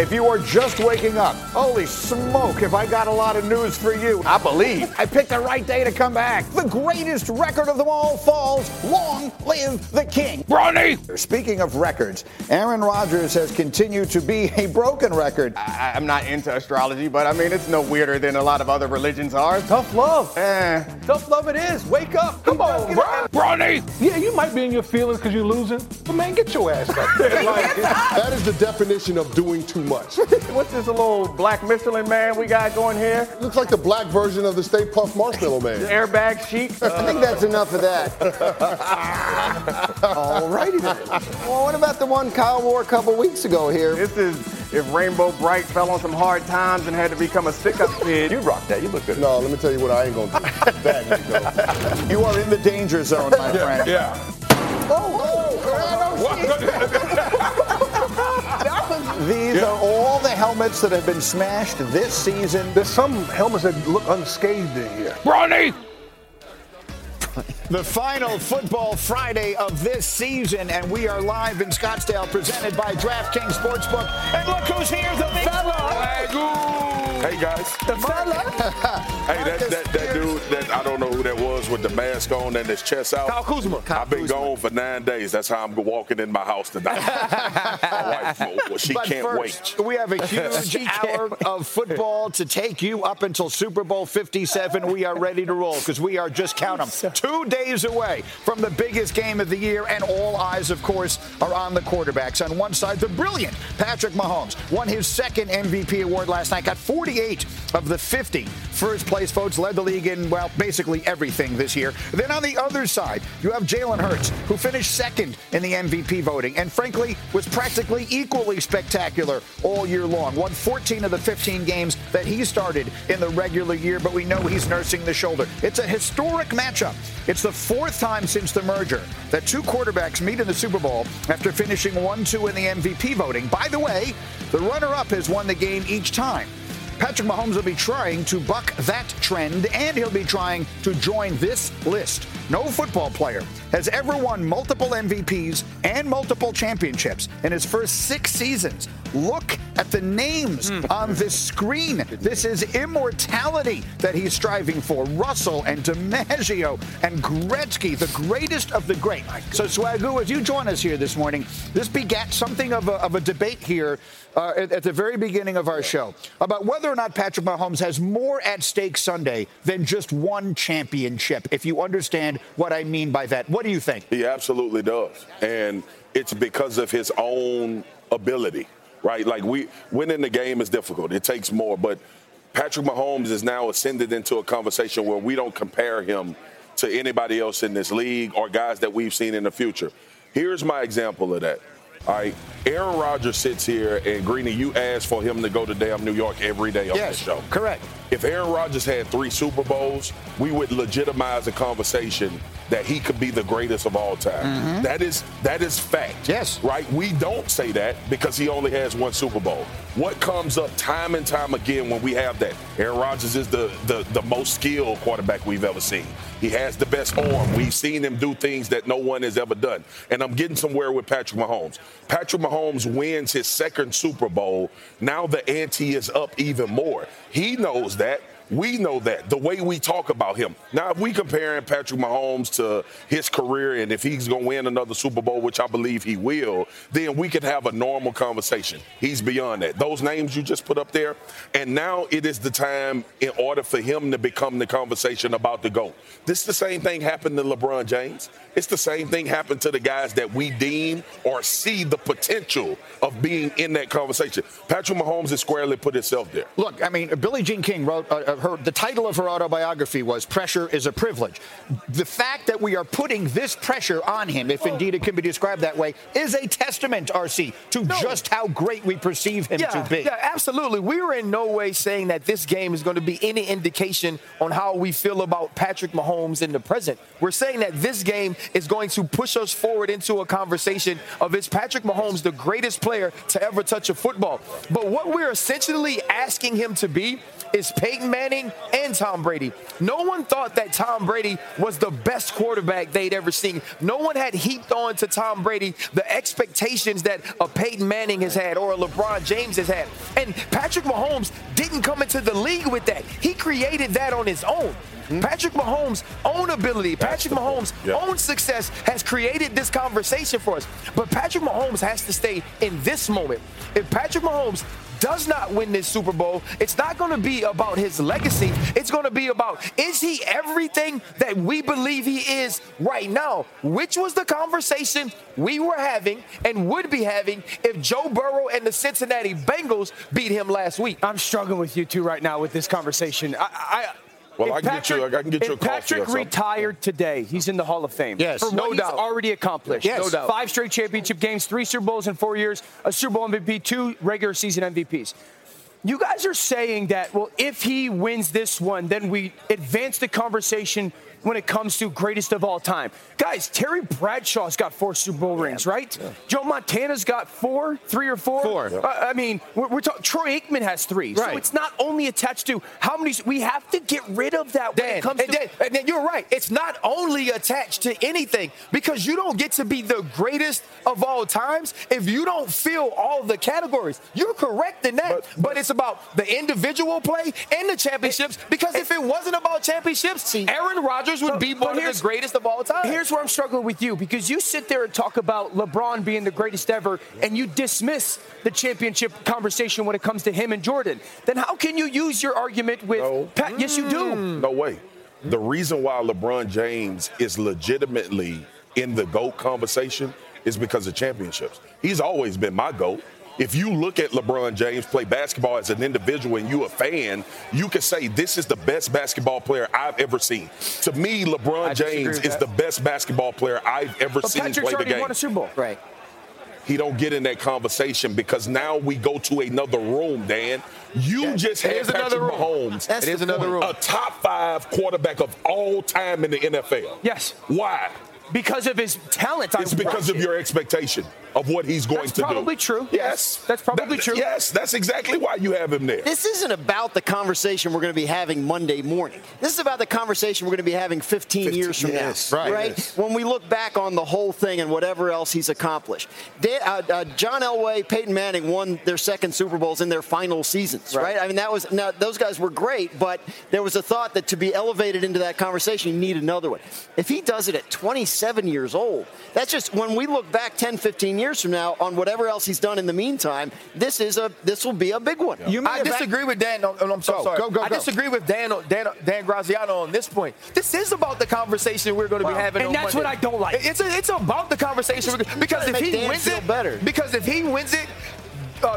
If you are just waking up, holy smoke, have I got a lot of news for you. I believe I picked the right day to come back. The greatest record of them all falls. Long live the king. Bronny! Speaking of records, Aaron Rodgers has continued to be a broken record. I'm not into astrology, but I mean, it's no weirder than a lot of other religions are. Tough love. Tough love it is. Wake up. Come on, bro. Bronny! Yeah, you might be in your feelings because you're losing, but man, get your ass up there. Like, that is the definition of doing too much. What's this little black Michelin man we got going here? It looks like the black version of the Stay Puft Marshmallow Man. Airbag chic. I think that's enough of that. All righty then. Well, what about the one Kyle wore a couple weeks ago here? This is if Rainbow Bright fell on some hard times and had to become a stick-up kid. You rocked that. You look good. No, let me tell you what I ain't going to do. That you are in the danger zone, my friend. Yeah. These are all the helmets that have been smashed this season. There's some helmets that look unscathed in here. Bronny! The final Football Friday of this season, and we are live in Scottsdale, presented by DraftKings Sportsbook. And look who's here, the big fella. Hey, guys. The fella. Hey, that dude, I don't know who that was with the mask on and his chest out. Kyle Kuzma. I've been gone for 9 days. That's how I'm walking in my house tonight. My wife, she can't wait. We have a huge hour of football to take you up until Super Bowl 57. We are ready to roll because we are just, count them, 2 days away from the biggest game of the year, and all eyes, of course, are on the quarterbacks. On one side, the brilliant Patrick Mahomes won his second MVP award last night, got 48 of the 50 first-place votes, led the league in, well, basically everything this year. Then on the other side, you have Jalen Hurts, who finished second in the MVP voting and, frankly, was practically equally spectacular all year long. Won 14 of the 15 games that he started in the regular year, but we know he's nursing the shoulder. It's a historic matchup. It's the fourth time since the merger that two quarterbacks meet in the Super Bowl after finishing 1-2 in the MVP voting. By the way, the runner-up has won the game each time. Patrick Mahomes will be trying to buck that trend, and he'll be trying to join this list. No football player has ever won multiple MVPs and multiple championships in his first 6 seasons. Look at the names on this screen. This is immortality that he's striving for. Russell and DiMaggio and Gretzky, the greatest of the great. So, Swagoo, as you join us here this morning, this begat something of a debate here at the very beginning of our show about whether or not Patrick Mahomes has more at stake Sunday than just one championship, if you understand what I mean by that. What do you think? He absolutely does. And it's because of his own ability. Right, like winning the game is difficult. It takes more, but Patrick Mahomes is now ascended into a conversation where we don't compare him to anybody else in this league or guys that we've seen in the future. Here's my example of that. All right, Aaron Rodgers sits here, and Greeny, you asked for him to go to damn New York every day on this show. Correct. If Aaron Rodgers had 3 Super Bowls, we would legitimize a conversation that he could be the greatest of all time. Mm-hmm. That is fact. Yes. Right? We don't say that because he only has 1 Super Bowl. What comes up time and time again when we have that? Aaron Rodgers is the most skilled quarterback we've ever seen. He has the best arm. We've seen him do things that no one has ever done. And I'm getting somewhere with Patrick Mahomes. Patrick Mahomes wins his second Super Bowl. Now the ante is up even more. He knows that. We know that, the way we talk about him. Now, if we comparing Patrick Mahomes to his career and if he's going to win another Super Bowl, which I believe he will, then we could have a normal conversation. He's beyond that. Those names you just put up there, and now it is the time in order for him to become the conversation about the GOAT. This is the same thing happened to LeBron James. It's the same thing happened to the guys that we deem or see the potential of being in that conversation. Patrick Mahomes has squarely put himself there. Look, I mean, Billie Jean King wrote the title of her autobiography was Pressure is a Privilege. The fact that we are putting this pressure on him, if indeed it can be described that way, is a testament, RC, to just how great we perceive him to be. Yeah, absolutely. We are in no way saying that this game is going to be any indication on how we feel about Patrick Mahomes in the present. We're saying that this game is going to push us forward into a conversation of is Patrick Mahomes the greatest player to ever touch a football. But what we're essentially asking him to be is Peyton Manning Manning and Tom Brady. No one thought that Tom Brady was the best quarterback they'd ever seen. No one had heaped on to Tom Brady the expectations that a Peyton Manning has had or a LeBron James has had. And Patrick Mahomes didn't come into the league with that. He created that on his own. Patrick Mahomes' own ability, Patrick Mahomes' own success has created this conversation for us. But Patrick Mahomes has to stay in this moment. If Patrick Mahomes does not win this Super Bowl, it's not going to be about his legacy. It's going to be about, is he everything that we believe he is right now? Which was the conversation we were having and would be having if Joe Burrow and the Cincinnati Bengals beat him last week. I'm struggling with you two right now with this conversation. Well, I can get you a call. Patrick retired today. He's in the Hall of Fame. Yes, for what he's already accomplished. Yes, no doubt. 5 straight championship games, 3 Super Bowls in 4 years, a Super Bowl MVP, 2 regular season MVPs. You guys are saying that, well, if he wins this one, then we advance the conversation when it comes to greatest of all time. Guys, Terry Bradshaw's got 4 Super Bowl rings, right? Yeah. Joe Montana's got 4, 3 or 4. 4. Yeah. I mean, we're talking. Troy Aikman has 3. Right. So it's not only attached to how many. We have to get rid of that when it comes to. And then you're right. It's not only attached to anything, because you don't get to be the greatest of all times if you don't fill all the categories. You're correct in that, but it's about the individual play and the championships, because if it wasn't about championships, Aaron Rodgers would be one of the greatest of all time. Here's where I'm struggling with you, because you sit there and talk about LeBron being the greatest ever, and you dismiss the championship conversation when it comes to him and Jordan. Then how can you use your argument with Pat? Yes, you do. No way. The reason why LeBron James is legitimately in the GOAT conversation is because of championships. He's always been my GOAT. If you look at LeBron James play basketball as an individual and you a fan, you can say this is the best basketball player I've ever seen. To me, LeBron James is the best basketball player I've ever seen play the game. But Patrick's already won a Super Bowl. Right. He don't get in that conversation, because now we go to another room, Dan. You just had Patrick Mahomes. It is another room. A top 5 quarterback of all time in the NFL. Yes. Why? Because of his talent. It's because of your expectation of what he's going to do. That's probably true. Yes. That's probably true. Yes, that's exactly why you have him there. This isn't about the conversation we're going to be having Monday morning. This is about the conversation we're going to be having 15 years from now. Right. Yes. When we look back on the whole thing and whatever else he's accomplished. John Elway, Peyton Manning won their 2nd Super Bowls in their final seasons, right? I mean, that was, now those guys were great, but there was a thought that to be elevated into that conversation, you need another one. If he does it at 27 years old, that's just, when we look back 10, 15 years from now on whatever else he's done in the meantime, this will be a big one. Yeah. I disagree with Dan. I'm so sorry. Go. I disagree with Dan Graziano on this point. This is about the conversation we're going to be having. And on that's Monday. What I don't like. It's about the conversation because if he wins it,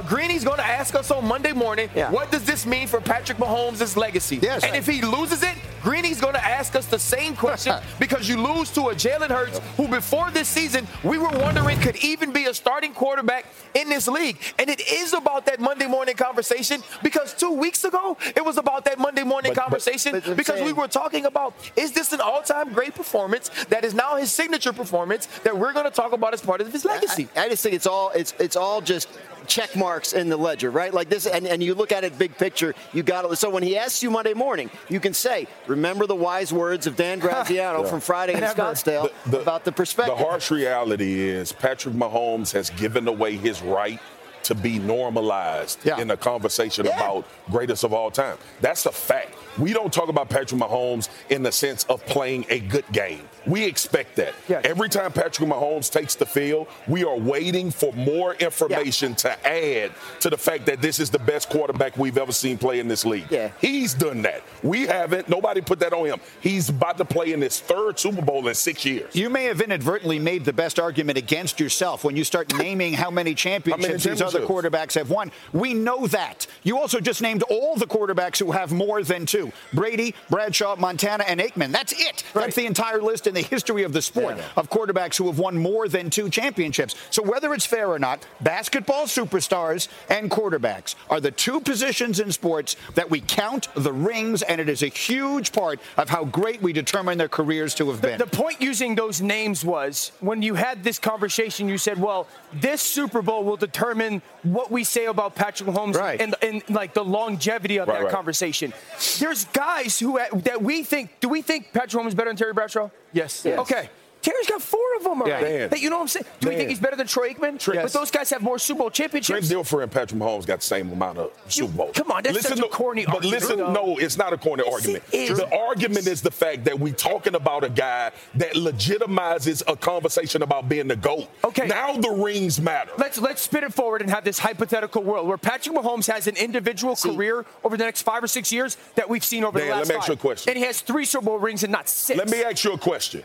Greeny's going to ask us on Monday morning, what does this mean for Patrick Mahomes' legacy? Yes, and if he loses it, Greeny's going to ask us the same question, because you lose to a Jalen Hurts who before this season we were wondering could even be a starting quarterback in this league. And it is about that Monday morning conversation, because 2 weeks ago it was about that Monday morning conversation because we were talking about, is this an all-time great performance that is now his signature performance that we're going to talk about as part of his legacy? I just think it's all just check marks in the ledger, right? Like this, and you look at it big picture, you got it. So when he asks you Monday morning, you can say, remember the wise words of Dan Graziano from Friday in Scottsdale about the perspective. The harsh reality is Patrick Mahomes has given away his right to be normalized in a conversation about greatest of all time. That's a fact. We don't talk about Patrick Mahomes in the sense of playing a good game. We expect that. Yes. Every time Patrick Mahomes takes the field, we are waiting for more information to add to the fact that this is the best quarterback we've ever seen play in this league. Yeah. He's done that. We haven't. Nobody put that on him. He's about to play in his 3rd Super Bowl in 6 years. You may have inadvertently made the best argument against yourself when you start naming how many championships these other quarterbacks have won. We know that. You also just named all the quarterbacks who have more than 2. Brady, Bradshaw, Montana, and Aikman. That's it. Right. That's the entire list in the history of the sport of quarterbacks who have won more than 2 championships. So whether it's fair or not, basketball superstars and quarterbacks are the 2 positions in sports that we count the rings, and it is a huge part of how great we determine their careers to have been. The point using those names was, when you had this conversation, you said, well, this Super Bowl will determine what we say about Patrick Mahomes and like the longevity of that conversation. There's There's guys who that we think. Do we think Patrick Mahomes is better than Terry Bradshaw? Yes. Okay. Terry's got four of them already. Yeah. That, you know what I'm saying? Do we think he's better than Troy Aikman? Yes. But those guys have more Super Bowl championships. Trent Dilfer and Patrick Mahomes got the same amount of Super Bowls. Come on, that's such a corny argument. But no, it's not a corny argument. The argument is the fact that we're talking about a guy that legitimizes a conversation about being the GOAT. Okay. Now the rings matter. Let's spin it forward and have this hypothetical world where Patrick Mahomes has an individual career over the next 5 or 6 years that we've seen over the last 5. Let me ask you a question. And he has 3 Super Bowl rings and not 6. Let me ask you a question.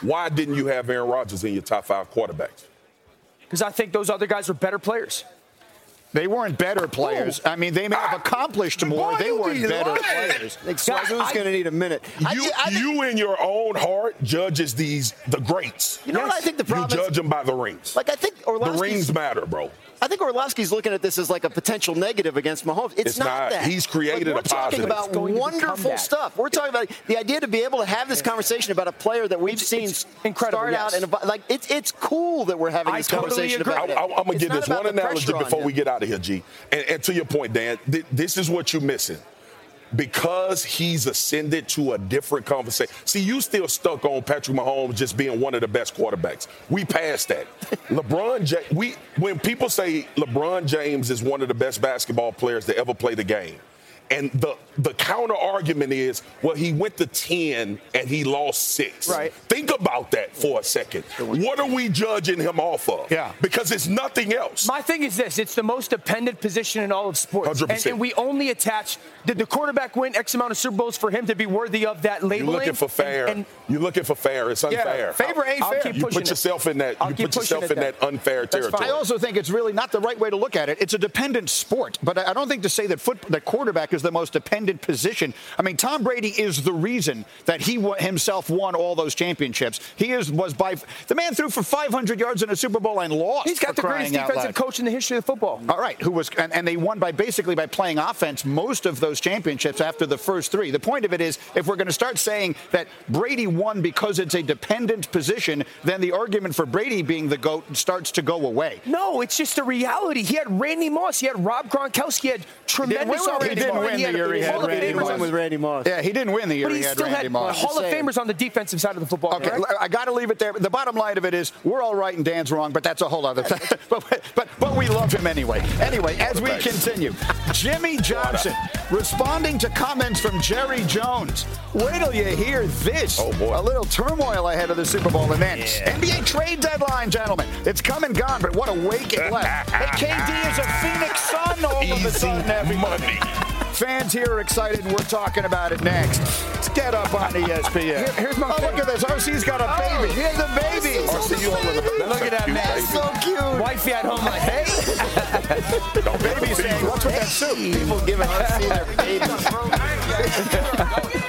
Why didn't you have Aaron Rodgers in your top 5 quarterbacks? Because I think those other guys are better players. They weren't better players. I mean, they may have accomplished more. They weren't better players. Swagoo's going to need a minute. You in your own heart judges the greats. You know what I think the problem is? You judge them by the rings. Like I think the rings matter, bro. I think Orlovsky's looking at this as like a potential negative against Mahomes. It's not that. He's created a positive. We're talking about wonderful stuff. We're talking about the idea to be able to have this conversation about a player that we've seen start out. And like it's cool that we're having this conversation about it. I'm going to give this one analogy before we get out of here, G. And to your point, Dan, this is what you're missing. Because he's ascended to a different conversation. See, you still stuck on Patrick Mahomes just being one of the best quarterbacks. We passed that. LeBron James, when people say LeBron James is one of the best basketball players to ever play the game, and the counter-argument is, well, he went to 10 and he lost 6. Right. Think about that for a second. What are we judging him off of? Yeah. Because it's nothing else. My thing is this. It's the most dependent position in all of sports. 100%. And we only attach, did the quarterback win X amount of Super Bowls for him to be worthy of that labeling? You're looking for fair. You're looking for fair. It's unfair. Yeah, favor ain't fair. You put yourself in that unfair territory. I also think it's really not the right way to look at it. It's a dependent sport. But I don't think to say that that quarterback is the most dependent position. I mean, Tom Brady is the reason that he himself won all those championships. The man threw for 500 yards in a Super Bowl and lost. He's got the greatest defensive coach in the history of football. All right, and they won by playing offense most of those championships after the first 3. The point of it is, if we're going to start saying that Brady won because it's a dependent position, then the argument for Brady being the GOAT starts to go away. No, it's just the reality. He had Randy Moss, he had Rob Gronkowski, he had tremendous he didn't win the year he had Randy Moss. But he still had Hall of Famers on the defensive side of the football. Okay, right? I got to leave it there. The bottom line of it is we're all right and Dan's wrong, but that's a whole other thing. but we love him anyway. Anyway, as we continue, Jimmy Johnson responding to comments from Jerry Jones. Wait till you hear this. Oh, boy. A little turmoil ahead of the Super Bowl event. Yeah. NBA trade deadline, gentlemen. It's come and gone, but what a wake it left. That KD is a Phoenix Sun all of a sudden, everybody. Fans here are excited, and we're talking about it next. Let's get up on ESPN. Here's my look at this. RC's got a baby. Here's a baby. RC, you look at that, man. That's so cute. Wifey at home like, hey. No, baby saying, what's with that soup? People giving RC their baby.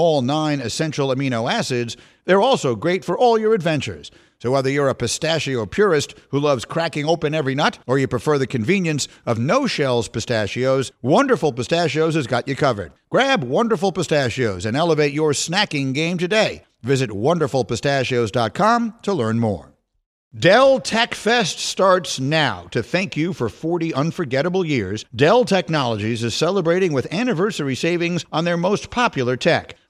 all 9 essential amino acids, they're also great for all your adventures. So whether you're a pistachio purist who loves cracking open every nut, or you prefer the convenience of no-shells pistachios, Wonderful Pistachios has got you covered. Grab Wonderful Pistachios and elevate your snacking game today. Visit wonderfulpistachios.com to learn more. Dell Tech Fest starts now. To thank you for 40 unforgettable years, Dell Technologies is celebrating with anniversary savings on their most popular tech.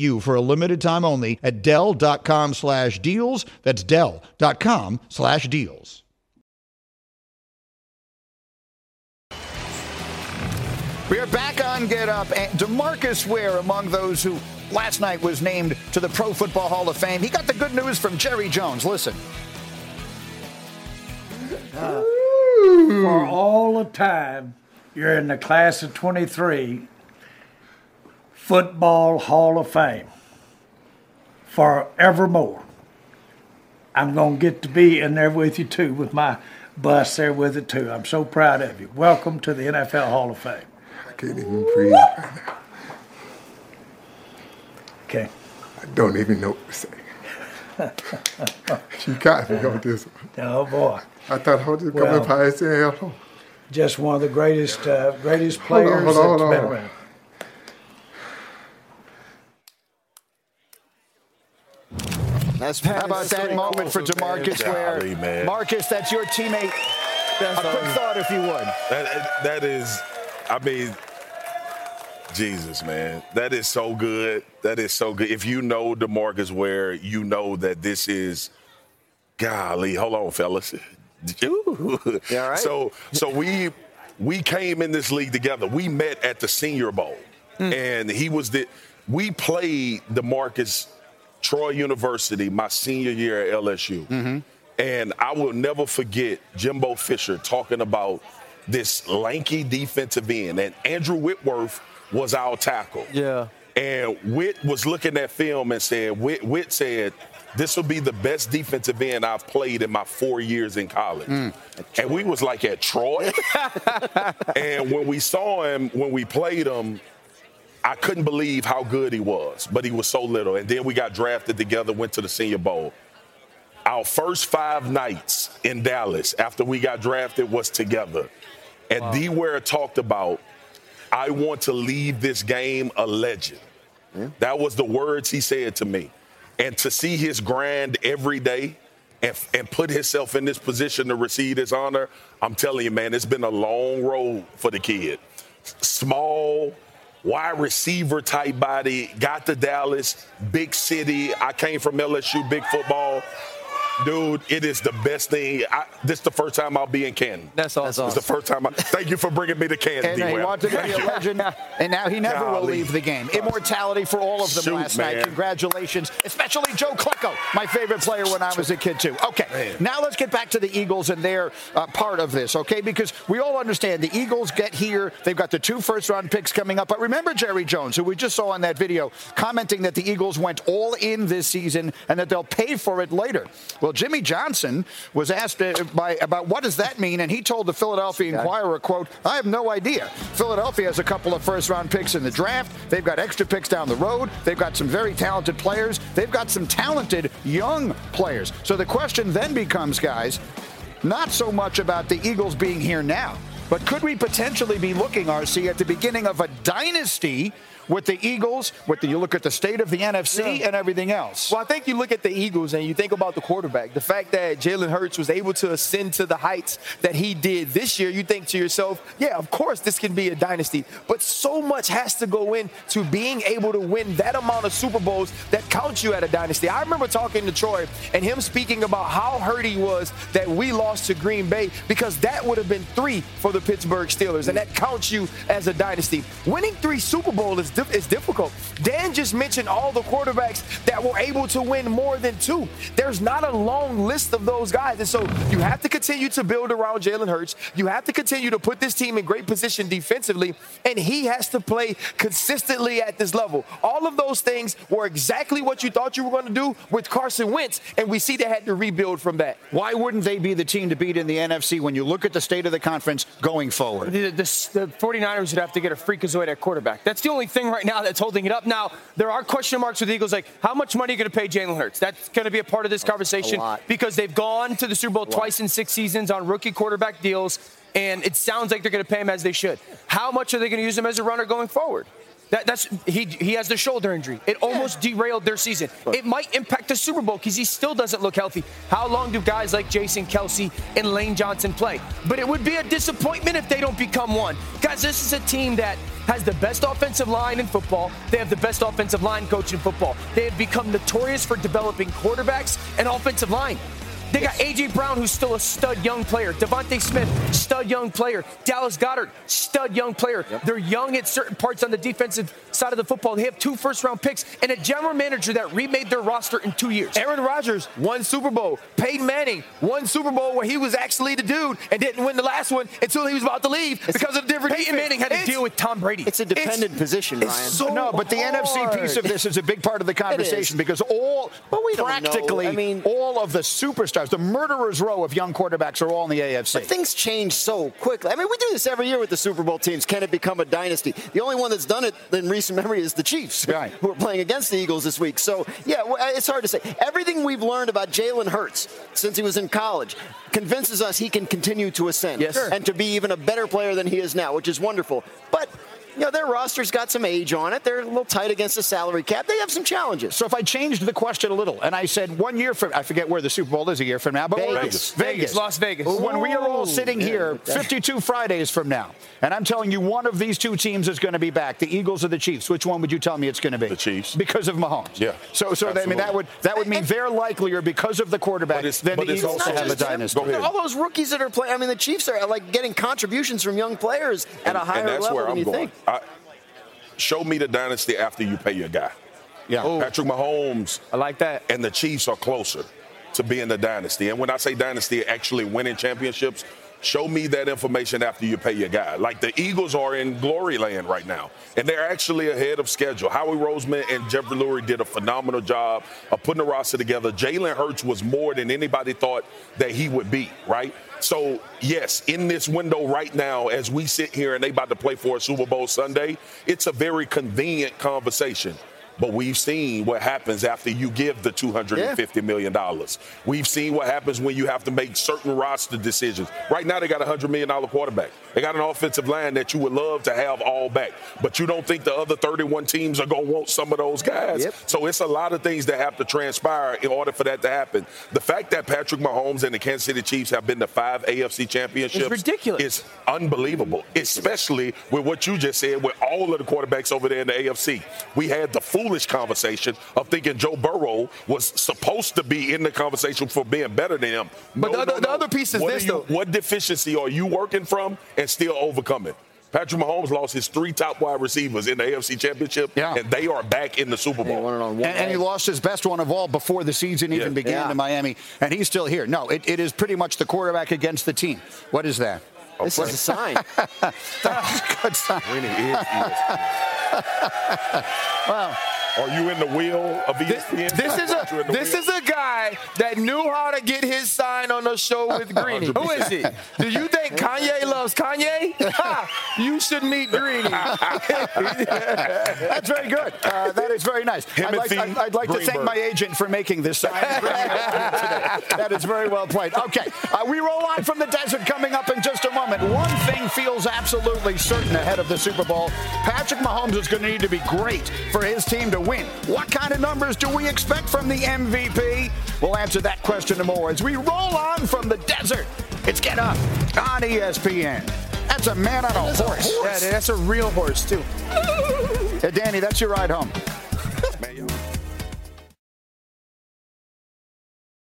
you for a limited time only at Dell.com/deals. That's Dell.com/deals. We are back on Get Up, and DeMarcus Ware among those who last night was named to the Pro Football Hall of Fame. He got the good news from Jerry Jones. Listen. For all the time, you're in the class of 23. Football Hall of Fame forevermore. I'm going to get to be in there with you, too, with my bus there with it, too. I'm so proud of you. Welcome to the NFL Hall of Fame. I can't even breathe right now. Okay. I don't even know what to say. You got me on this one. Oh, boy. I thought I was just coming by and saying hello. Just one of the greatest players that's been around. How about that moment for DeMarcus Ware? Marcus, that's your teammate. A quick thought, if you would. That is, I mean, Jesus, man. That is so good. That is so good. If you know DeMarcus Ware, you know that this is, golly, hold on, fellas. You all right? So we came in this league together. We met at the Senior Bowl. And we played DeMarcus Troy University, my senior year at LSU. Mm-hmm. And I will never forget Jimbo Fisher talking about this lanky defensive end. And Andrew Whitworth was our tackle. Yeah. And Whit was looking at film and said, Whit said, this will be the best defensive end I've played in my 4 years in college. And we was like, at Troy? And when we saw him, when we played him, I couldn't believe how good he was, but he was so little. And then we got drafted together, went to the Senior Bowl. Our first 5 nights in Dallas after we got drafted was together. And D-Ware talked about, I want to leave this game a legend. Yeah. That was the words he said to me. And to see his grind every day and put himself in this position to receive this honor, I'm telling you, man, it's been a long road for the kid. Small, wide receiver type body, got to Dallas, big city. I came from LSU, big football. Dude, it is the best thing. This is the first time I'll be in Canton. That's awesome. It's the first time. Thank you for bringing me to Canton, D-Well. He wanted to be a legend, and now he never will leave the game. Immortality for all of them last night. Congratulations, especially Joe Klecko, my favorite player when I was a kid, too. Okay, now let's get back to the Eagles and their part of this, okay? Because we all understand the Eagles get here. They've got the 2 first-round picks coming up. But remember Jerry Jones, who we just saw on that video, commenting that the Eagles went all in this season and that they'll pay for it later. Well, Jimmy Johnson was asked about what does that mean, and he told the Philadelphia Inquirer, quote, I have no idea. Philadelphia has a couple of first-round picks in the draft. They've got extra picks down the road. They've got some very talented players. They've got some talented young players. So the question then becomes, guys, not so much about the Eagles being here now, but could we potentially be looking, RC, at the beginning of a dynasty with the Eagles, you look at the state of the NFC and everything else? Well, I think you look at the Eagles and you think about the quarterback. The fact that Jalen Hurts was able to ascend to the heights that he did this year, you think to yourself, yeah, of course this can be a dynasty. But so much has to go into being able to win that amount of Super Bowls that counts you at a dynasty. I remember talking to Troy and him speaking about how hurt he was that we lost to Green Bay, because that would have been 3 for the Pittsburgh Steelers, and that counts you as a dynasty. Winning 3 Super Bowls is it's difficult. Dan just mentioned all the quarterbacks that were able to win more than two. There's not a long list of those guys. And so you have to continue to build around Jalen Hurts. You have to continue to put this team in great position defensively, and he has to play consistently at this level. All of those things were exactly what you thought you were going to do with Carson Wentz, and we see they had to rebuild from that. Why wouldn't they be the team to beat in the NFC when you look at the state of the conference going forward? The 49ers would have to get a freakazoid at quarterback. That's the only thing right now that's holding it up. Now, there are question marks with the Eagles, like how much money are you going to pay Jalen Hurts? That's going to be a part of this conversation because they've gone to the Super Bowl twice in 6 seasons on rookie quarterback deals, and it sounds like they're going to pay him as they should. How much are they going to use him as a runner going forward? He has the shoulder injury. It almost derailed their season. Look. It might impact the Super Bowl because he still doesn't look healthy. How long do guys like Jason Kelce and Lane Johnson play? But it would be a disappointment if they don't become one. Guys, this is a team that has the best offensive line in football. They have the best offensive line coach in football. They have become notorious for developing quarterbacks and offensive line. They got A.J. Brown, who's still a stud young player. Devontae Smith, stud young player. Dallas Goedert, stud young player. Yep. They're young at certain parts on the defensive side of the football. They have 2 first-round picks and a general manager that remade their roster in 2 years. Aaron Rodgers, 1 Super Bowl. Peyton Manning, 1 Super Bowl where he was actually the dude and didn't win the last one until he was about to leave because of the different defense. Peyton Manning had to deal with Tom Brady. It's a dependent position, Ryan. But the NFC piece of this is a big part of the conversation because all of the superstars, the murderer's row of young quarterbacks, are all in the AFC. But things change so quickly. I mean, we do this every year with the Super Bowl teams. Can it become a dynasty? The only one that's done it in recent memory is the Chiefs, who are playing against the Eagles this week. So, yeah, it's hard to say. Everything we've learned about Jalen Hurts since he was in college convinces us he can continue to ascend and to be even a better player than he is now, which is wonderful. But you know, their roster's got some age on it. They're a little tight against the salary cap. They have some challenges. So if I changed the question a little, and I said 1 year from, I forget where the Super Bowl is a year from now, but Vegas. Las Vegas. Ooh. When we are all sitting here 52 Fridays from now, and I'm telling you one of these two teams is going to be back, the Eagles or the Chiefs, which one would you tell me it's going to be? The Chiefs. Because of Mahomes. Yeah. So I mean, that would mean they're likelier because of the quarterback than the Eagles also have a dynasty. All those rookies that are playing, I mean, the Chiefs are like getting contributions from young players at a higher level than you think. Show me the dynasty after you pay your guy. Yeah. Ooh. Patrick Mahomes. I like that. And the Chiefs are closer to being the dynasty. And when I say dynasty, actually winning championships, show me that information after you pay your guy. Like the Eagles are in glory land right now, and they're actually ahead of schedule. Howie Roseman and Jeffrey Lurie did a phenomenal job of putting the roster together. Jalen Hurts was more than anybody thought that he would be, right? So, yes, in this window right now, as we sit here and they about to play for a Super Bowl Sunday, it's a very convenient conversation. But we've seen what happens after you give the $250 million. We've seen what happens when you have to make certain roster decisions. Right now, they got a $100 million quarterback. They got an offensive line that you would love to have all back. But you don't think the other 31 teams are going to want some of those guys. Yep. So it's a lot of things that have to transpire in order for that to happen. The fact that Patrick Mahomes and the Kansas City Chiefs have been to 5 AFC championships is ridiculous. It's unbelievable, especially with what you just said with all of the quarterbacks over there in the AFC. We had the full conversation of thinking Joe Burrow was supposed to be in the conversation for being better than him. But the other piece is this, though. What deficiency are you working from and still overcoming? Patrick Mahomes lost his 3 top wide receivers in the AFC Championship, and they are back in the Super Bowl. And he lost his best one of all before the season even began in Miami, and he's still here. No, it is pretty much the quarterback against the team. What is that? This is a sign. That's a good sign. Wow. Are you in the wheel of ESPN? This is a guy that knew how to get his sign on the show with Greeny. 100%. Who is he? Do you think Kanye loves Kanye? Ha! You should meet Greeny. That's very good. That is very nice. I'd like to thank my agent for making this sign. That is very well played. Okay, we roll on from the desert coming up in just a moment. One thing feels absolutely certain ahead of the Super Bowl. Patrick Mahomes is going to need to be great for his team to win. What kind of numbers do we expect from the MVP? We'll answer that question and more as we roll on from the desert. It's Get Up on ESPN. That's a man on a horse. Yeah, that's a real horse, too. Hey, Danny, that's your ride home.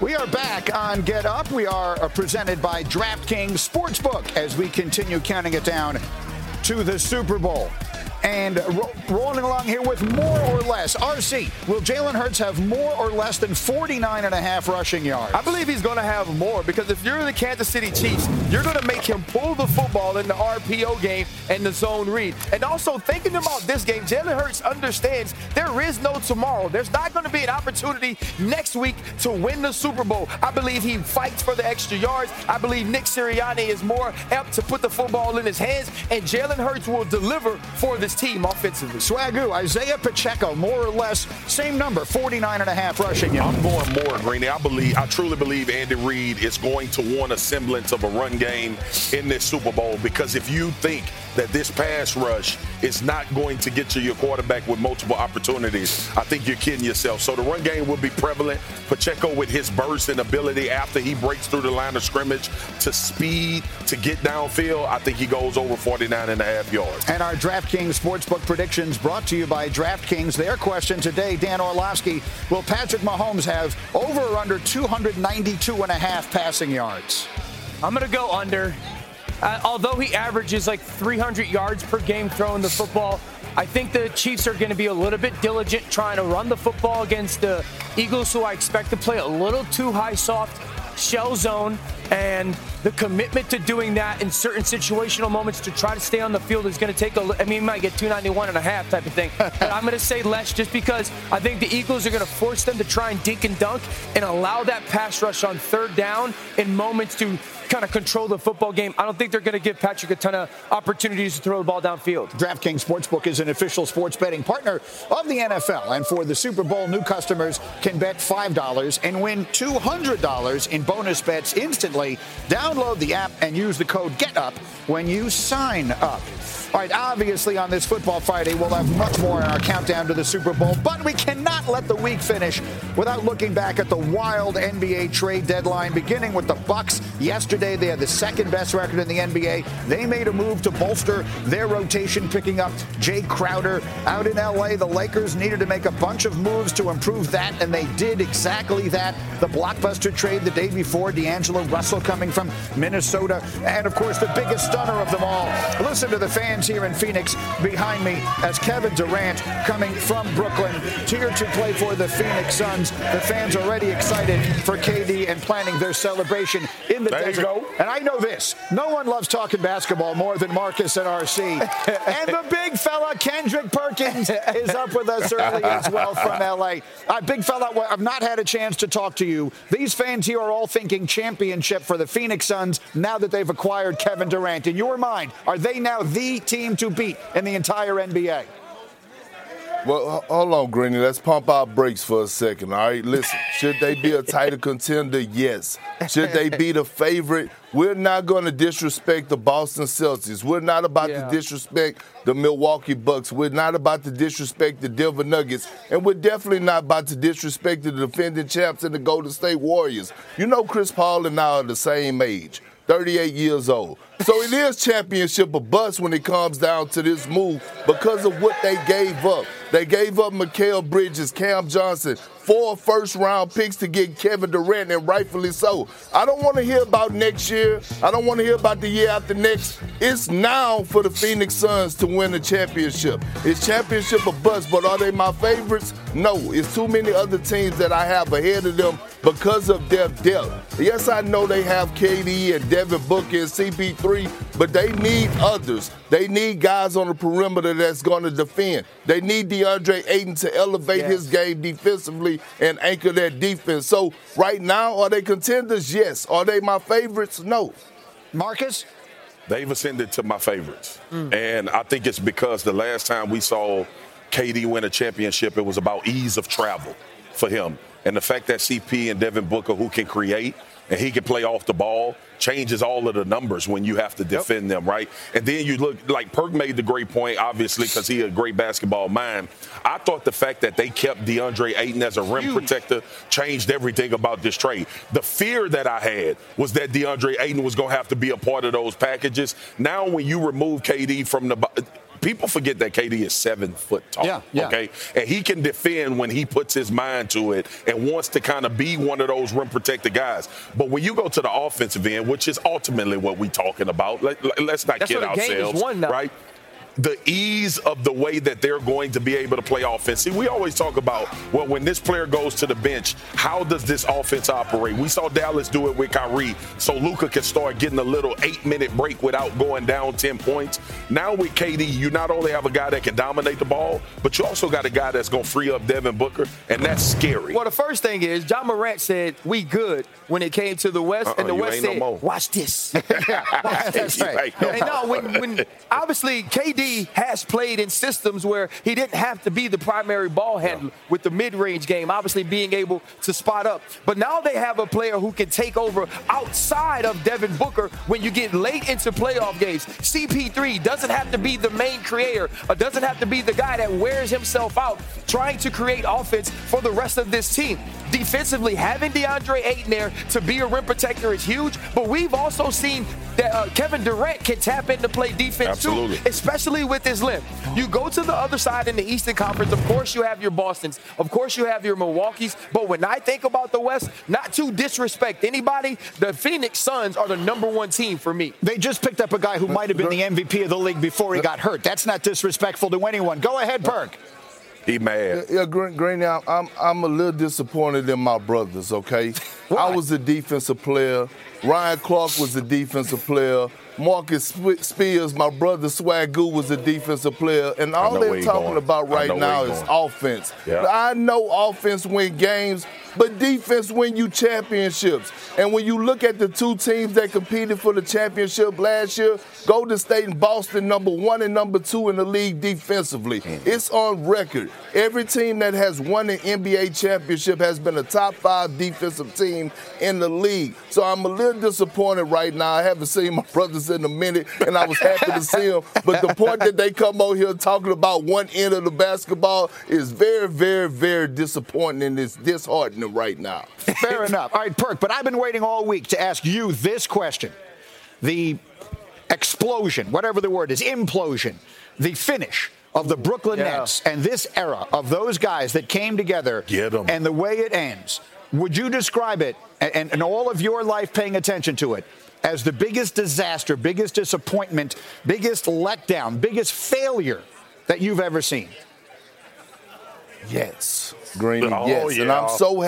We are back on Get Up. We are presented by DraftKings Sportsbook as we continue counting it down to the Super Bowl. And rolling along here with more or less. RC, will Jalen Hurts have more or less than 49 and a half rushing yards? I believe he's going to have more, because if you're the Kansas City Chiefs, you're going to make him pull the football in the RPO game and the zone read. And also, thinking about this game, Jalen Hurts understands there is no tomorrow. There's not going to be an opportunity next week to win the Super Bowl. I believe he fights for the extra yards. I believe Nick Sirianni is more apt to put the football in his hands, and Jalen Hurts will deliver for this team offensively. Swagoo, Isaiah Pacheco, more or less, same number, 49 and a half rushing yards. I'm going more, Greeny. I truly believe Andy Reid is going to want a semblance of a run game in this Super Bowl, because if you think that this pass rush is not going to get you your quarterback with multiple opportunities, I think you're kidding yourself. So the run game will be prevalent. Pacheco, with his burst and ability after he breaks through the line of scrimmage to speed, to get downfield, I think he goes over 49 and a half yards. And our DraftKings Sportsbook predictions brought to you by DraftKings. Their question today, Dan Orlovsky, will Patrick Mahomes have over or under 292 and a half passing yards? I'm going to go under. Although he averages like 300 yards per game throwing the football, I think the Chiefs are going to be a little bit diligent trying to run the football against the Eagles, who I expect to play a little too high soft shell zone, and the commitment to doing that in certain situational moments to try to stay on the field is going to take I mean, you might get 291 and a half type of thing, but I'm going to say less, just because I think the Eagles are going to force them to try and dink and dunk and allow that pass rush on third down in moments to kind of control the football game. I don't think they're going to give Patrick a ton of opportunities to throw the ball downfield. DraftKings Sportsbook is an official sports betting partner of the NFL, and for the Super Bowl, new customers can bet $5 and win $200 in bonus bets instantly. Download the app and use the code GETUP when you sign up. All right, obviously on this Football Friday, we'll have much more in our countdown to the Super Bowl, but we cannot let the week finish without looking back at the wild NBA trade deadline, beginning with the Bucks. Yesterday, they had the second-best record in the NBA. They made a move to bolster their rotation, picking up Jay Crowder. Out in L.A., the Lakers needed to make a bunch of moves to improve that, and they did exactly that. The blockbuster trade the day before, D'Angelo Russell coming from Minnesota, and, of course, the biggest stunner of them all. Listen to the fans here in Phoenix behind me as Kevin Durant, coming from Brooklyn, here to play for the Phoenix Suns. The fans already excited for KD and planning their celebration in the desert. You go. And I know this. No one loves talking basketball more than Marcus and RC. And the big fella, Kendrick Perkins, is up with us early as well from L.A. Big fella, I've not had a chance to talk to you. These fans here are all thinking championship for the Phoenix Suns now that they've acquired Kevin Durant. In your mind, are they now the team to beat in the entire NBA? Well, hold on, Greeny. Let's pump our brakes for a second, all right? Listen, should they be a title contender? Yes. Should they be the favorite? We're not going to disrespect the Boston Celtics. We're not about to disrespect the Milwaukee Bucks. We're not about to disrespect the Denver Nuggets. And we're definitely not about to disrespect the defending champs and the Golden State Warriors. You know Chris Paul and I are the same age. 38 years old. So it is championship of bust when it comes down to this move because of what they gave up. They gave up Mikal Bridges, Cam Johnson, 4 first-round picks to get Kevin Durant, and rightfully so. I don't want to hear about next year. I don't want to hear about the year after next. It's now for the Phoenix Suns to win the championship. It's championship of bust, but are they my favorites? No, it's too many other teams that I have ahead of them because of their depth. Yes, I know they have KD and Devin Booker and CP3, but they need others. They need guys on the perimeter that's going to defend. They need DeAndre Ayton to elevate his game defensively and anchor their defense. So right now, are they contenders? Yes. Are they my favorites? No. Marcus? They've ascended to my favorites. And I think it's because the last time we saw KD win a championship, it was about ease of travel for him. And the fact that CP and Devin Booker, who can create and he can play off the ball, changes all of the numbers when you have to defend them, right? And then you look, like Perk made the great point, obviously, because he had a great basketball mind. I thought the fact that they kept DeAndre Ayton as a rim protector changed everything about this trade. The fear that I had was that DeAndre Ayton was going to have to be a part of those packages. Now when you remove KD from the people forget that KD is 7 foot tall, okay? And he can defend when he puts his mind to it and wants to kind of be one of those rim protector guys. But when you go to the offensive end, which is ultimately what we're talking about, let's not kid ourselves, right? The ease of the way that they're going to be able to play offense. See, we always talk about, well, when this player goes to the bench, how does this offense operate? We saw Dallas do it with Kyrie, so Luka could start getting a little 8-minute break without going down 10 points. Now with KD, you not only have a guy that can dominate the ball, but you also got a guy that's going to free up Devin Booker, and that's scary. Well, the first thing is, John Morant said, we good when it came to the West, and the West said, no, watch this. That's right. And no, when obviously KD has played in systems where he didn't have to be the primary ball handler with the mid-range game, obviously being able to spot up. But now they have a player who can take over outside of Devin Booker when you get late into playoff games. CP3 doesn't have to be the main creator or doesn't have to be the guy that wears himself out trying to create offense for the rest of this team. Defensively, having DeAndre Ayton there to be a rim protector is huge, but we've also seen that Kevin Durant can tap in to play defense too, especially with his limp. You go to the other side in the Eastern Conference, of course you have your Bostons, of course you have your Milwaukees, but when I think about the West, not to disrespect anybody, the Phoenix Suns are the #1 team for me. They just picked up a guy who might have been the MVP of the league before he got hurt. That's not disrespectful to anyone. Go ahead, Perk. He mad. Yeah, Greeny, I'm a little disappointed in my brothers, okay? I was a defensive player. Ryan Clark was a defensive player. Marcus Spears, my brother Swagoo, was a defensive player. And all they're talking about right now is offense. Yeah. I know offense wins games, but defense wins you championships. And when you look at the two teams that competed for the championship last year, Golden State and Boston, #1 and #2 in the league defensively. It's on record. Every team that has won an NBA championship has been a top 5 defensive team in the league. So I'm a little disappointed right now. I haven't seen my brothers in a minute, and I was happy to see them. But the point that they come over here talking about one end of the basketball is very, very, very disappointing, and it's disheartening right now. Fair enough. All right, Perk, but I've been waiting all week to ask you this question. The explosion, whatever the word is, implosion, the finish of the Brooklyn Nets and this era of those guys that came together and the way it ends, would you describe it, and all of your life paying attention to it, as the biggest disaster, biggest disappointment, biggest letdown, biggest failure that you've ever seen? Yes, Greeny, yes. Yeah. And I'm so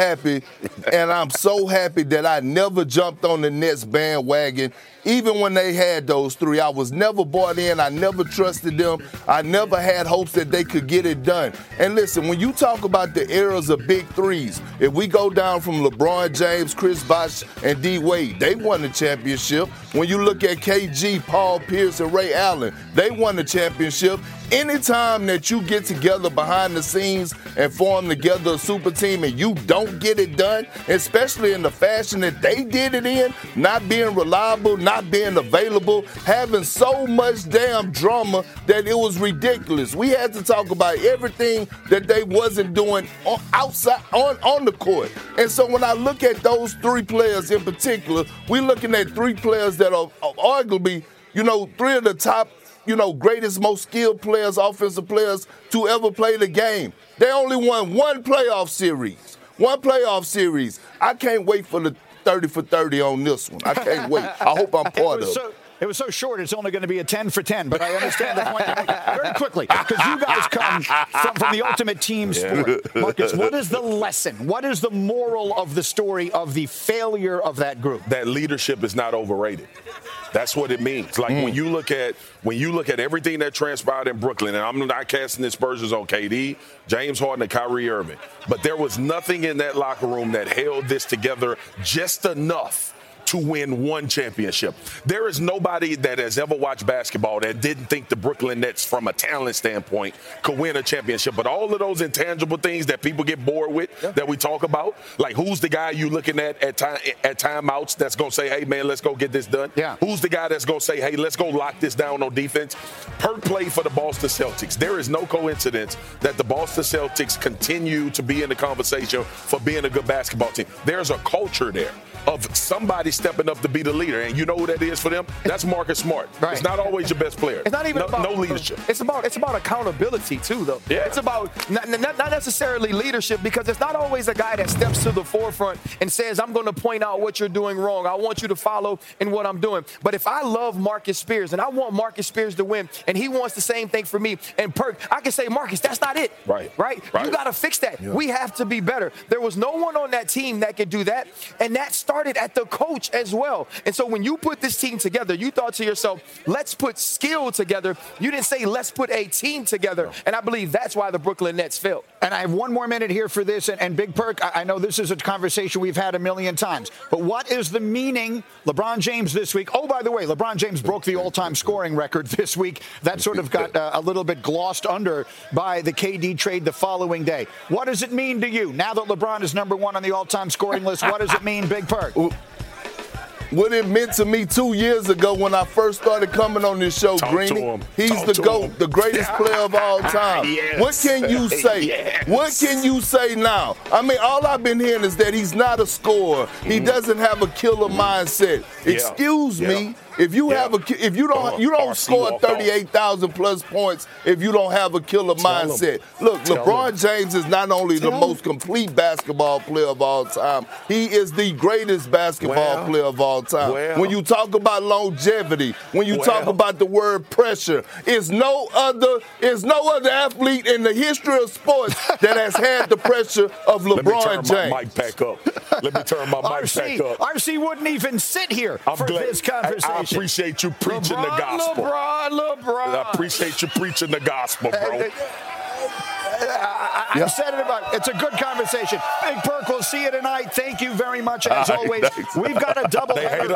happy, that I never jumped on the Nets bandwagon. Even when they had those three, I was never bought in. I never trusted them. I never had hopes that they could get it done. And listen, when you talk about the eras of big threes, if we go down from LeBron James, Chris Bosh, and D. Wade, they won the championship. When you look at KG, Paul Pierce, and Ray Allen, they won the championship. Anytime that you get together behind the scenes and form together a super team and you don't get it done, especially in the fashion that they did it in, not being reliable, not being available, having so much damn drama that it was ridiculous. We had to talk about everything that they wasn't doing outside on the court. And so when I look at those three players in particular, we're looking at three players that are arguably, three of the top greatest, most skilled players, offensive players to ever play the game. They only won one playoff series. I can't wait for the 30 for 30 on this one. I can't wait. I hope I'm part of it. It was so short, it's only going to be a 10 for 10. But I understand the point you're making. Very quickly, because you guys come from the ultimate team sport. Marcus, what is the lesson? What is the moral of the story of the failure of that group? That leadership is not overrated. That's what it means. Like when you look at everything that transpired in Brooklyn, and I'm not casting aspersions on KD, James Harden, and Kyrie Irving, but there was nothing in that locker room that held this together just enough to win one championship. There is nobody that has ever watched basketball that didn't think the Brooklyn Nets, from a talent standpoint, could win a championship. But all of those intangible things that people get bored with, that we talk about, like who's the guy you looking at timeouts that's going to say, hey, man, let's go get this done? Yeah. Who's the guy that's going to say, hey, let's go lock this down on defense? Perk played for the Boston Celtics. There is no coincidence that the Boston Celtics continue to be in the conversation for being a good basketball team. There's a culture there of somebody stepping up to be the leader, and you know who that is for them? That's Marcus Smart. Right. It's not always your best player. It's not even about no leadership. It's about accountability too, though. Yeah. It's about not necessarily leadership, because it's not always a guy that steps to the forefront and says, I'm going to point out what you're doing wrong. I want you to follow in what I'm doing. But if I love Marcus Spears and I want Marcus Spears to win, and he wants the same thing for me and Perk, I can say, Marcus, that's not it. Right? You got to fix that. Yeah. We have to be better. There was no one on that team that could do that, and that started at the coach as well. And so when you put this team together, you thought to yourself, let's put skill together. You didn't say, let's put a team together. And I believe that's why the Brooklyn Nets failed. And I have one more minute here for this. And Big Perk, I know this is a conversation we've had a million times, but what is the meaning? LeBron James this week. Oh, by the way, LeBron James broke the all-time scoring record this week. That sort of got a little bit glossed under by the KD trade the following day. What does it mean to you? Now that LeBron is number one on the all-time scoring list, what does it mean, Big Perk? What it meant to me 2 years ago when I first started coming on this show, Greeny, he's the GOAT, the greatest player of all time. Yes. What can you say? Yes. What can you say now? I mean, all I've been hearing is that he's not a scorer. He doesn't have a killer mindset. Yeah. Excuse me. If you have a, if you don't score 38,000 plus points if you don't have a killer mindset. Look, LeBron James is not only the most complete basketball player of all time, he is the greatest basketball player of all time. When you talk about longevity, when you talk about the word pressure, is no other athlete in the history of sports that has had the pressure of LeBron James. Let me turn my mic back up. RC wouldn't even sit here this conversation. I appreciate you preaching the gospel. LeBron. I appreciate you preaching the gospel, bro. I said it about it's a good conversation. Big Perk, we'll see you tonight. Thank you very much, as always. Thanks. We've got a double header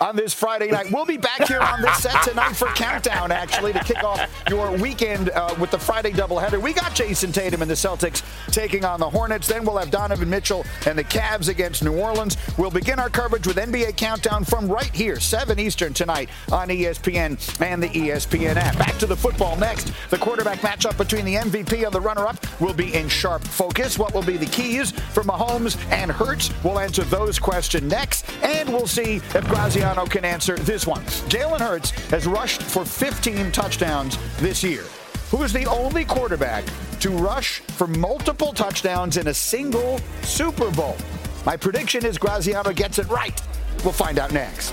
on this Friday night. We'll be back here on this set tonight for Countdown, actually, to kick off your weekend with the Friday doubleheader. We got Jason Tatum and the Celtics taking on the Hornets. Then we'll have Donovan Mitchell and the Cavs against New Orleans. We'll begin our coverage with NBA Countdown from right here, 7 Eastern tonight on ESPN and the ESPN app. Back to the football next. The quarterback matchup between the MVP and the runner-up will be in sharp focus. What will be the keys for Mahomes and Hurts? We'll answer those questions next, and we'll see if Graziano can answer this one. Jalen Hurts has rushed for 15 touchdowns this year. Who is the only quarterback to rush for multiple touchdowns in a single Super Bowl? My prediction is Graziano gets it right. We'll find out next.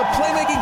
playmaking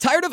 Tired of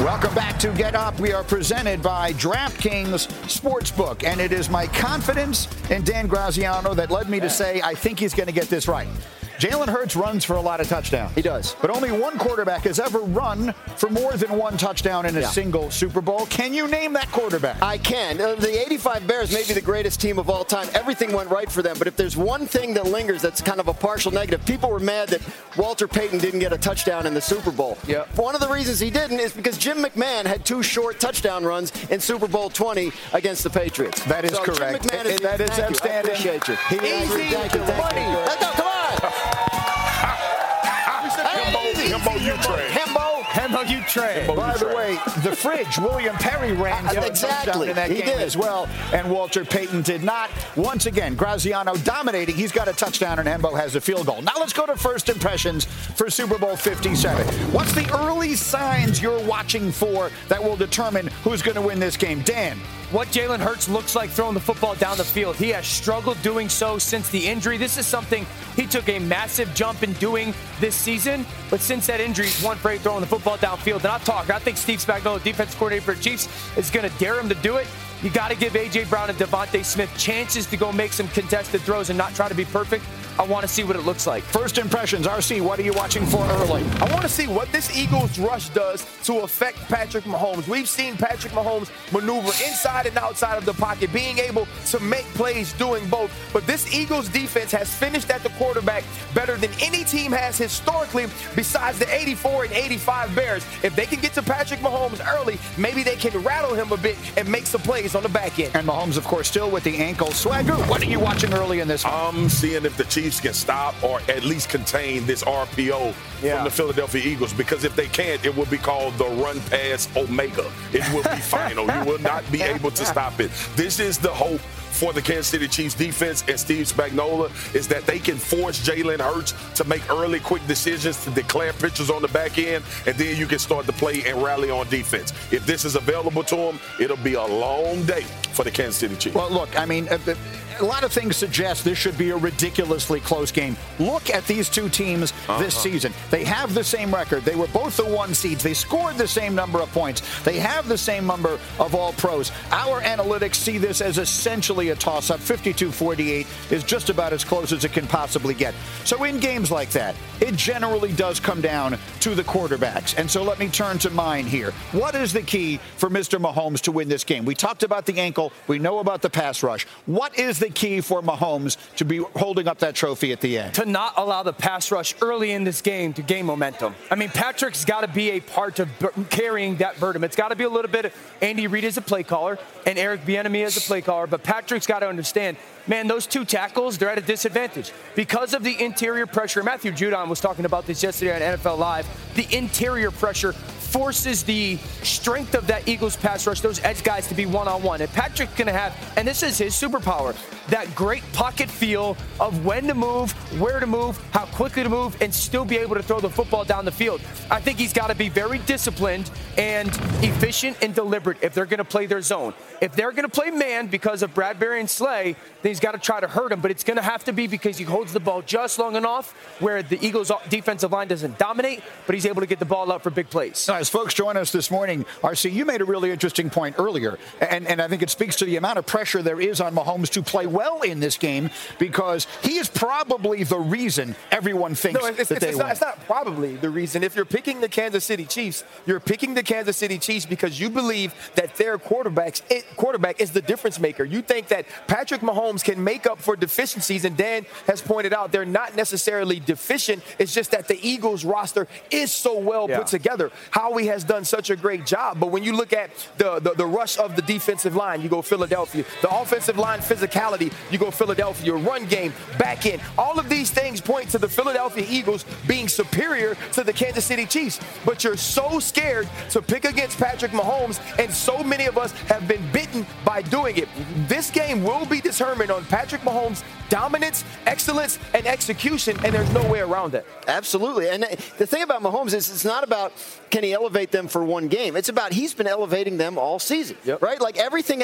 Welcome back to Get Up. We are presented by DraftKings Sportsbook, and it is my confidence in Dan Graziano that led me to say I think he's going to get this right. Jalen Hurts runs for a lot of touchdowns. He does. But only one quarterback has ever run for more than one touchdown in a single Super Bowl. Can you name that quarterback? I can. The 85 Bears may be the greatest team of all time. Everything went right for them. But if there's one thing that lingers that's kind of a partial negative, people were mad that Walter Payton didn't get a touchdown in the Super Bowl. Yep. One of the reasons he didn't is because Jim McMahon had two short touchdown runs in Super Bowl 20 against the Patriots. That is correct. Jim McMahon is that is outstanding. I appreciate you. Easy money. Himbo, you trade. By the way, the fridge, William Perry ran exactly in that game as well, and Walter Payton did not. Once again, Graziano dominating. He's got a touchdown, and Himbo has a field goal. Now let's go to first impressions for Super Bowl 57. What's the early signs you're watching for that will determine who's going to win this game? Dan. What Jalen Hurts looks like throwing the football down the field. He has struggled doing so since the injury. This is something he took a massive jump in doing this season, but since that injury, he's one for eight throwing the football downfield. And I'm talking, I think Steve Spagnuolo, defense coordinator for the Chiefs, is going to dare him to do it. You got to give A.J. Brown and Devontae Smith chances to go make some contested throws and not try to be perfect. I want to see what it looks like. First impressions, RC, what are you watching for early? I want to see what this Eagles rush does to affect Patrick Mahomes. We've seen Patrick Mahomes maneuver inside and outside of the pocket, being able to make plays doing both. But this Eagles defense has finished at the quarterback better than any team has historically besides the 84 and 85 Bears. If they can get to Patrick Mahomes early, maybe they can rattle him a bit and make some plays on the back end. And Mahomes, of course, still with the ankle. Swagoo, what are you watching early in this one? I'm seeing if the Chiefs can stop or at least contain this RPO from the Philadelphia Eagles, because if they can't, it will be called the run pass Omega. It will be final. You will not be able to stop it. This is the hope for the Kansas City Chiefs defense and Steve Spagnuolo, is that they can force Jalen Hurts to make early, quick decisions, to declare pitches on the back end, and then you can start to play and rally on defense. If this is available to them, it'll be a long day for the Kansas City Chiefs. Well, look, I mean, a lot of things suggest this should be a ridiculously close game. Look at these two teams this season. They have the same record. They were both the one seeds. They scored the same number of points. They have the same number of all pros. Our analytics see this as essentially a toss-up. 52-48 is just about as close as it can possibly get. So in games like that, it generally does come down to the quarterbacks. And so let me turn to mine here. What is the key for Mr. Mahomes to win this game? We talked about the ankle. We know about the pass rush. What is the key for Mahomes to be holding up that trophy at the end? To not allow the pass rush early in this game to gain momentum. I mean, Patrick's got to be a part of carrying that burden. It's got to be a little bit of Andy Reid as a play caller and Eric Bieniemy as a play caller, but Patrick's got to understand, man, those two tackles, they're at a disadvantage because of the interior pressure. Matthew Judon was talking about this yesterday on NFL Live. The interior pressure forces the strength of that Eagles pass rush, those edge guys, to be one-on-one. And Patrick's going to have, and this is his superpower, that great pocket feel of when to move, where to move, how quickly to move, and still be able to throw the football down the field. I think he's got to be very disciplined and efficient and deliberate if they're going to play their zone. If they're going to play man because of Bradbury and Slay, then he's got to try to hurt him, but it's going to have to be because he holds the ball just long enough where the Eagles' defensive line doesn't dominate, but he's able to get the ball up for big plays. As folks join us this morning, RC, you made a really interesting point earlier, and I think it speaks to the amount of pressure there is on Mahomes to play well in this game because he is probably the reason everyone thinks win. It's not probably the reason. If you're picking the Kansas City Chiefs, you're picking the Kansas City Chiefs because you believe that their quarterback is the difference maker. You think that Patrick Mahomes can make up for deficiencies, and Dan has pointed out they're not necessarily deficient. It's just that the Eagles roster is so well put together. Howie has done such a great job, but when you look at the rush of the defensive line, you go Philadelphia. The offensive line physicality, you go Philadelphia. Run game, back end, all of these things point to the Philadelphia Eagles being superior to the Kansas City Chiefs, but you're so scared to pick against Patrick Mahomes, and so many of us have been bitten by doing it. This game will be determined on Patrick Mahomes' dominance, excellence, and execution, and there's no way around it. Absolutely, and the thing about Mahomes is it's not about can he elevate them for one game. It's about he's been elevating them all season, right? Like everything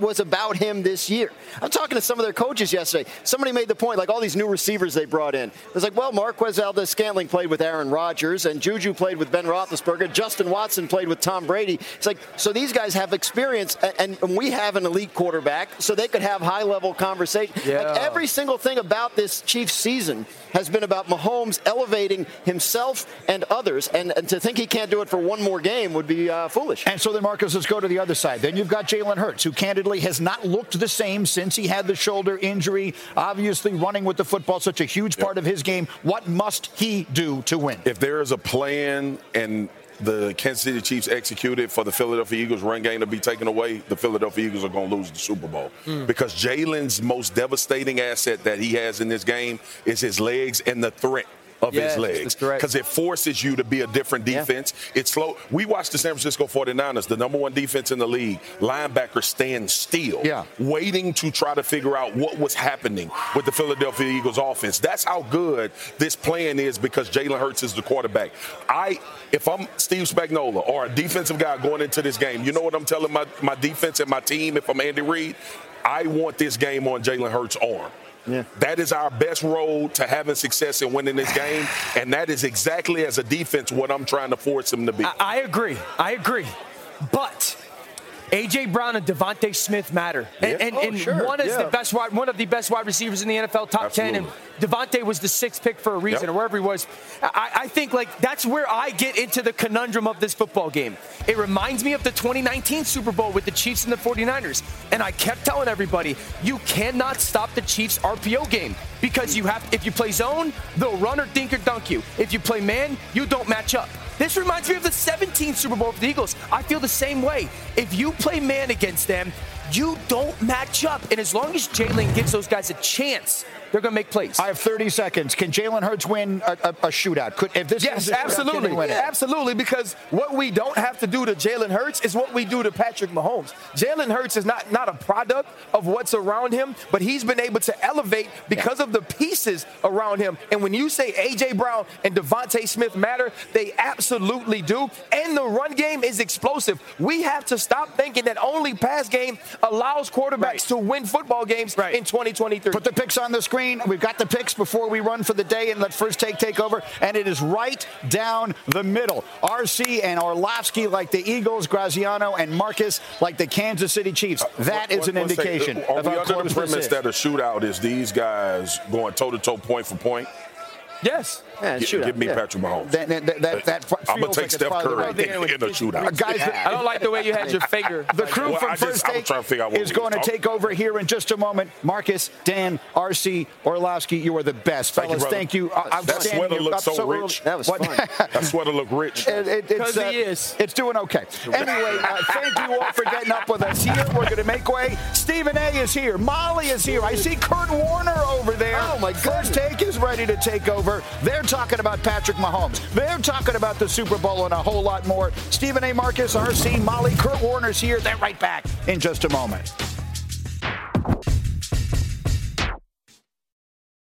was about him this year. I'm talking to some of their coaches yesterday. Somebody made the point, like all these new receivers they brought in. It was like, well, Marquez Valdes-Scantling played with Aaron Rodgers, and Juju played with Ben Roethlisberger. Justin Watson played with Tom Brady. It's like, so these guys have experience, and we have an elite quarterback, so they could have high-level conversation. Yeah. Like every single thing about this Chiefs season has been about Mahomes elevating himself and others, and to think he can't do it for one more game would be foolish. And so then, Marcus, let's go to the other side. Then you've got Jalen Hurts, who candidly has not looked the same since he had the shoulder injury. Obviously, running with the football, such a huge part of his game. What must he do to win? If there is a plan and the Kansas City Chiefs executed for the Philadelphia Eagles run game to be taken away, the Philadelphia Eagles are going to lose the Super Bowl. Because Jalen's most devastating asset that he has in this game is his legs and the threat of his legs, because it forces you to be a different defense. It's slow. We watched the San Francisco 49ers, the number one defense in the league. Linebackers stand still, waiting to try to figure out what was happening with the Philadelphia Eagles offense. That's how good this plan is because Jalen Hurts is the quarterback. If I'm Steve Spagnuolo or a defensive guy going into this game, you know what I'm telling my defense and my team if I'm Andy Reid? I want this game on Jalen Hurts' arm. Yeah. That is our best road to having success in winning this game, and that is exactly as a defense what I'm trying to force them to be. I agree. But A.J. Brown and Devontae Smith matter. And one is one of the best wide receivers in the NFL, top 10, and Devontae was the sixth pick for a reason, or wherever he was. I think, like, that's where I get into the conundrum of this football game. It reminds me of the 2019 Super Bowl with the Chiefs and the 49ers. And I kept telling everybody, you cannot stop the Chiefs' RPO game because you have. If you play zone, they'll run or dink or dunk you. If you play man, you don't match up. This reminds me of the 17th Super Bowl for the Eagles. I feel the same way. If you play man against them, you don't match up. And as long as Jalen gives those guys a chance, they're going to make plays. I have 30 seconds. Can Jalen Hurts win a shootout? Yes, absolutely. Absolutely, because what we don't have to do to Jalen Hurts is what we do to Patrick Mahomes. Jalen Hurts is not a product of what's around him, but he's been able to elevate because of the pieces around him. And when you say A.J. Brown and Devontae Smith matter, they absolutely do. And the run game is explosive. We have to stop thinking that only pass game allows quarterbacks to win football games in 2023. Put the picks on the screen. We've got the picks before we run for the day and let First Take take over. And it is right down the middle. RC and Orlovsky like the Eagles, Graziano and Marcus like the Kansas City Chiefs. That is an indication. Are we under the premise that a shootout is these guys going toe-to-toe, point for point? Yes. Give me Patrick Mahomes. I'm going to take Steph Curry in a shootout. Guys, I don't like the way you had your finger. The crew from First Take is going to take over here in just a moment. Marcus, Dan, RC, Orlovsky, you are the best. Fellas, thank you. That sweater looks so rich. That was fun. That sweater looked rich. Because he is. It's doing okay. Anyway, thank you all for getting up with us here. We're going to make way. Stephen A. is here. Molly is here. I see Kurt Warner over there. Oh, my God. First Take is ready to take over. They're talking about Patrick Mahomes. They're talking about the Super Bowl and a whole lot more. Stephen A. Marcus, RC, Molly, Kurt Warner's here. They're right back in just a moment.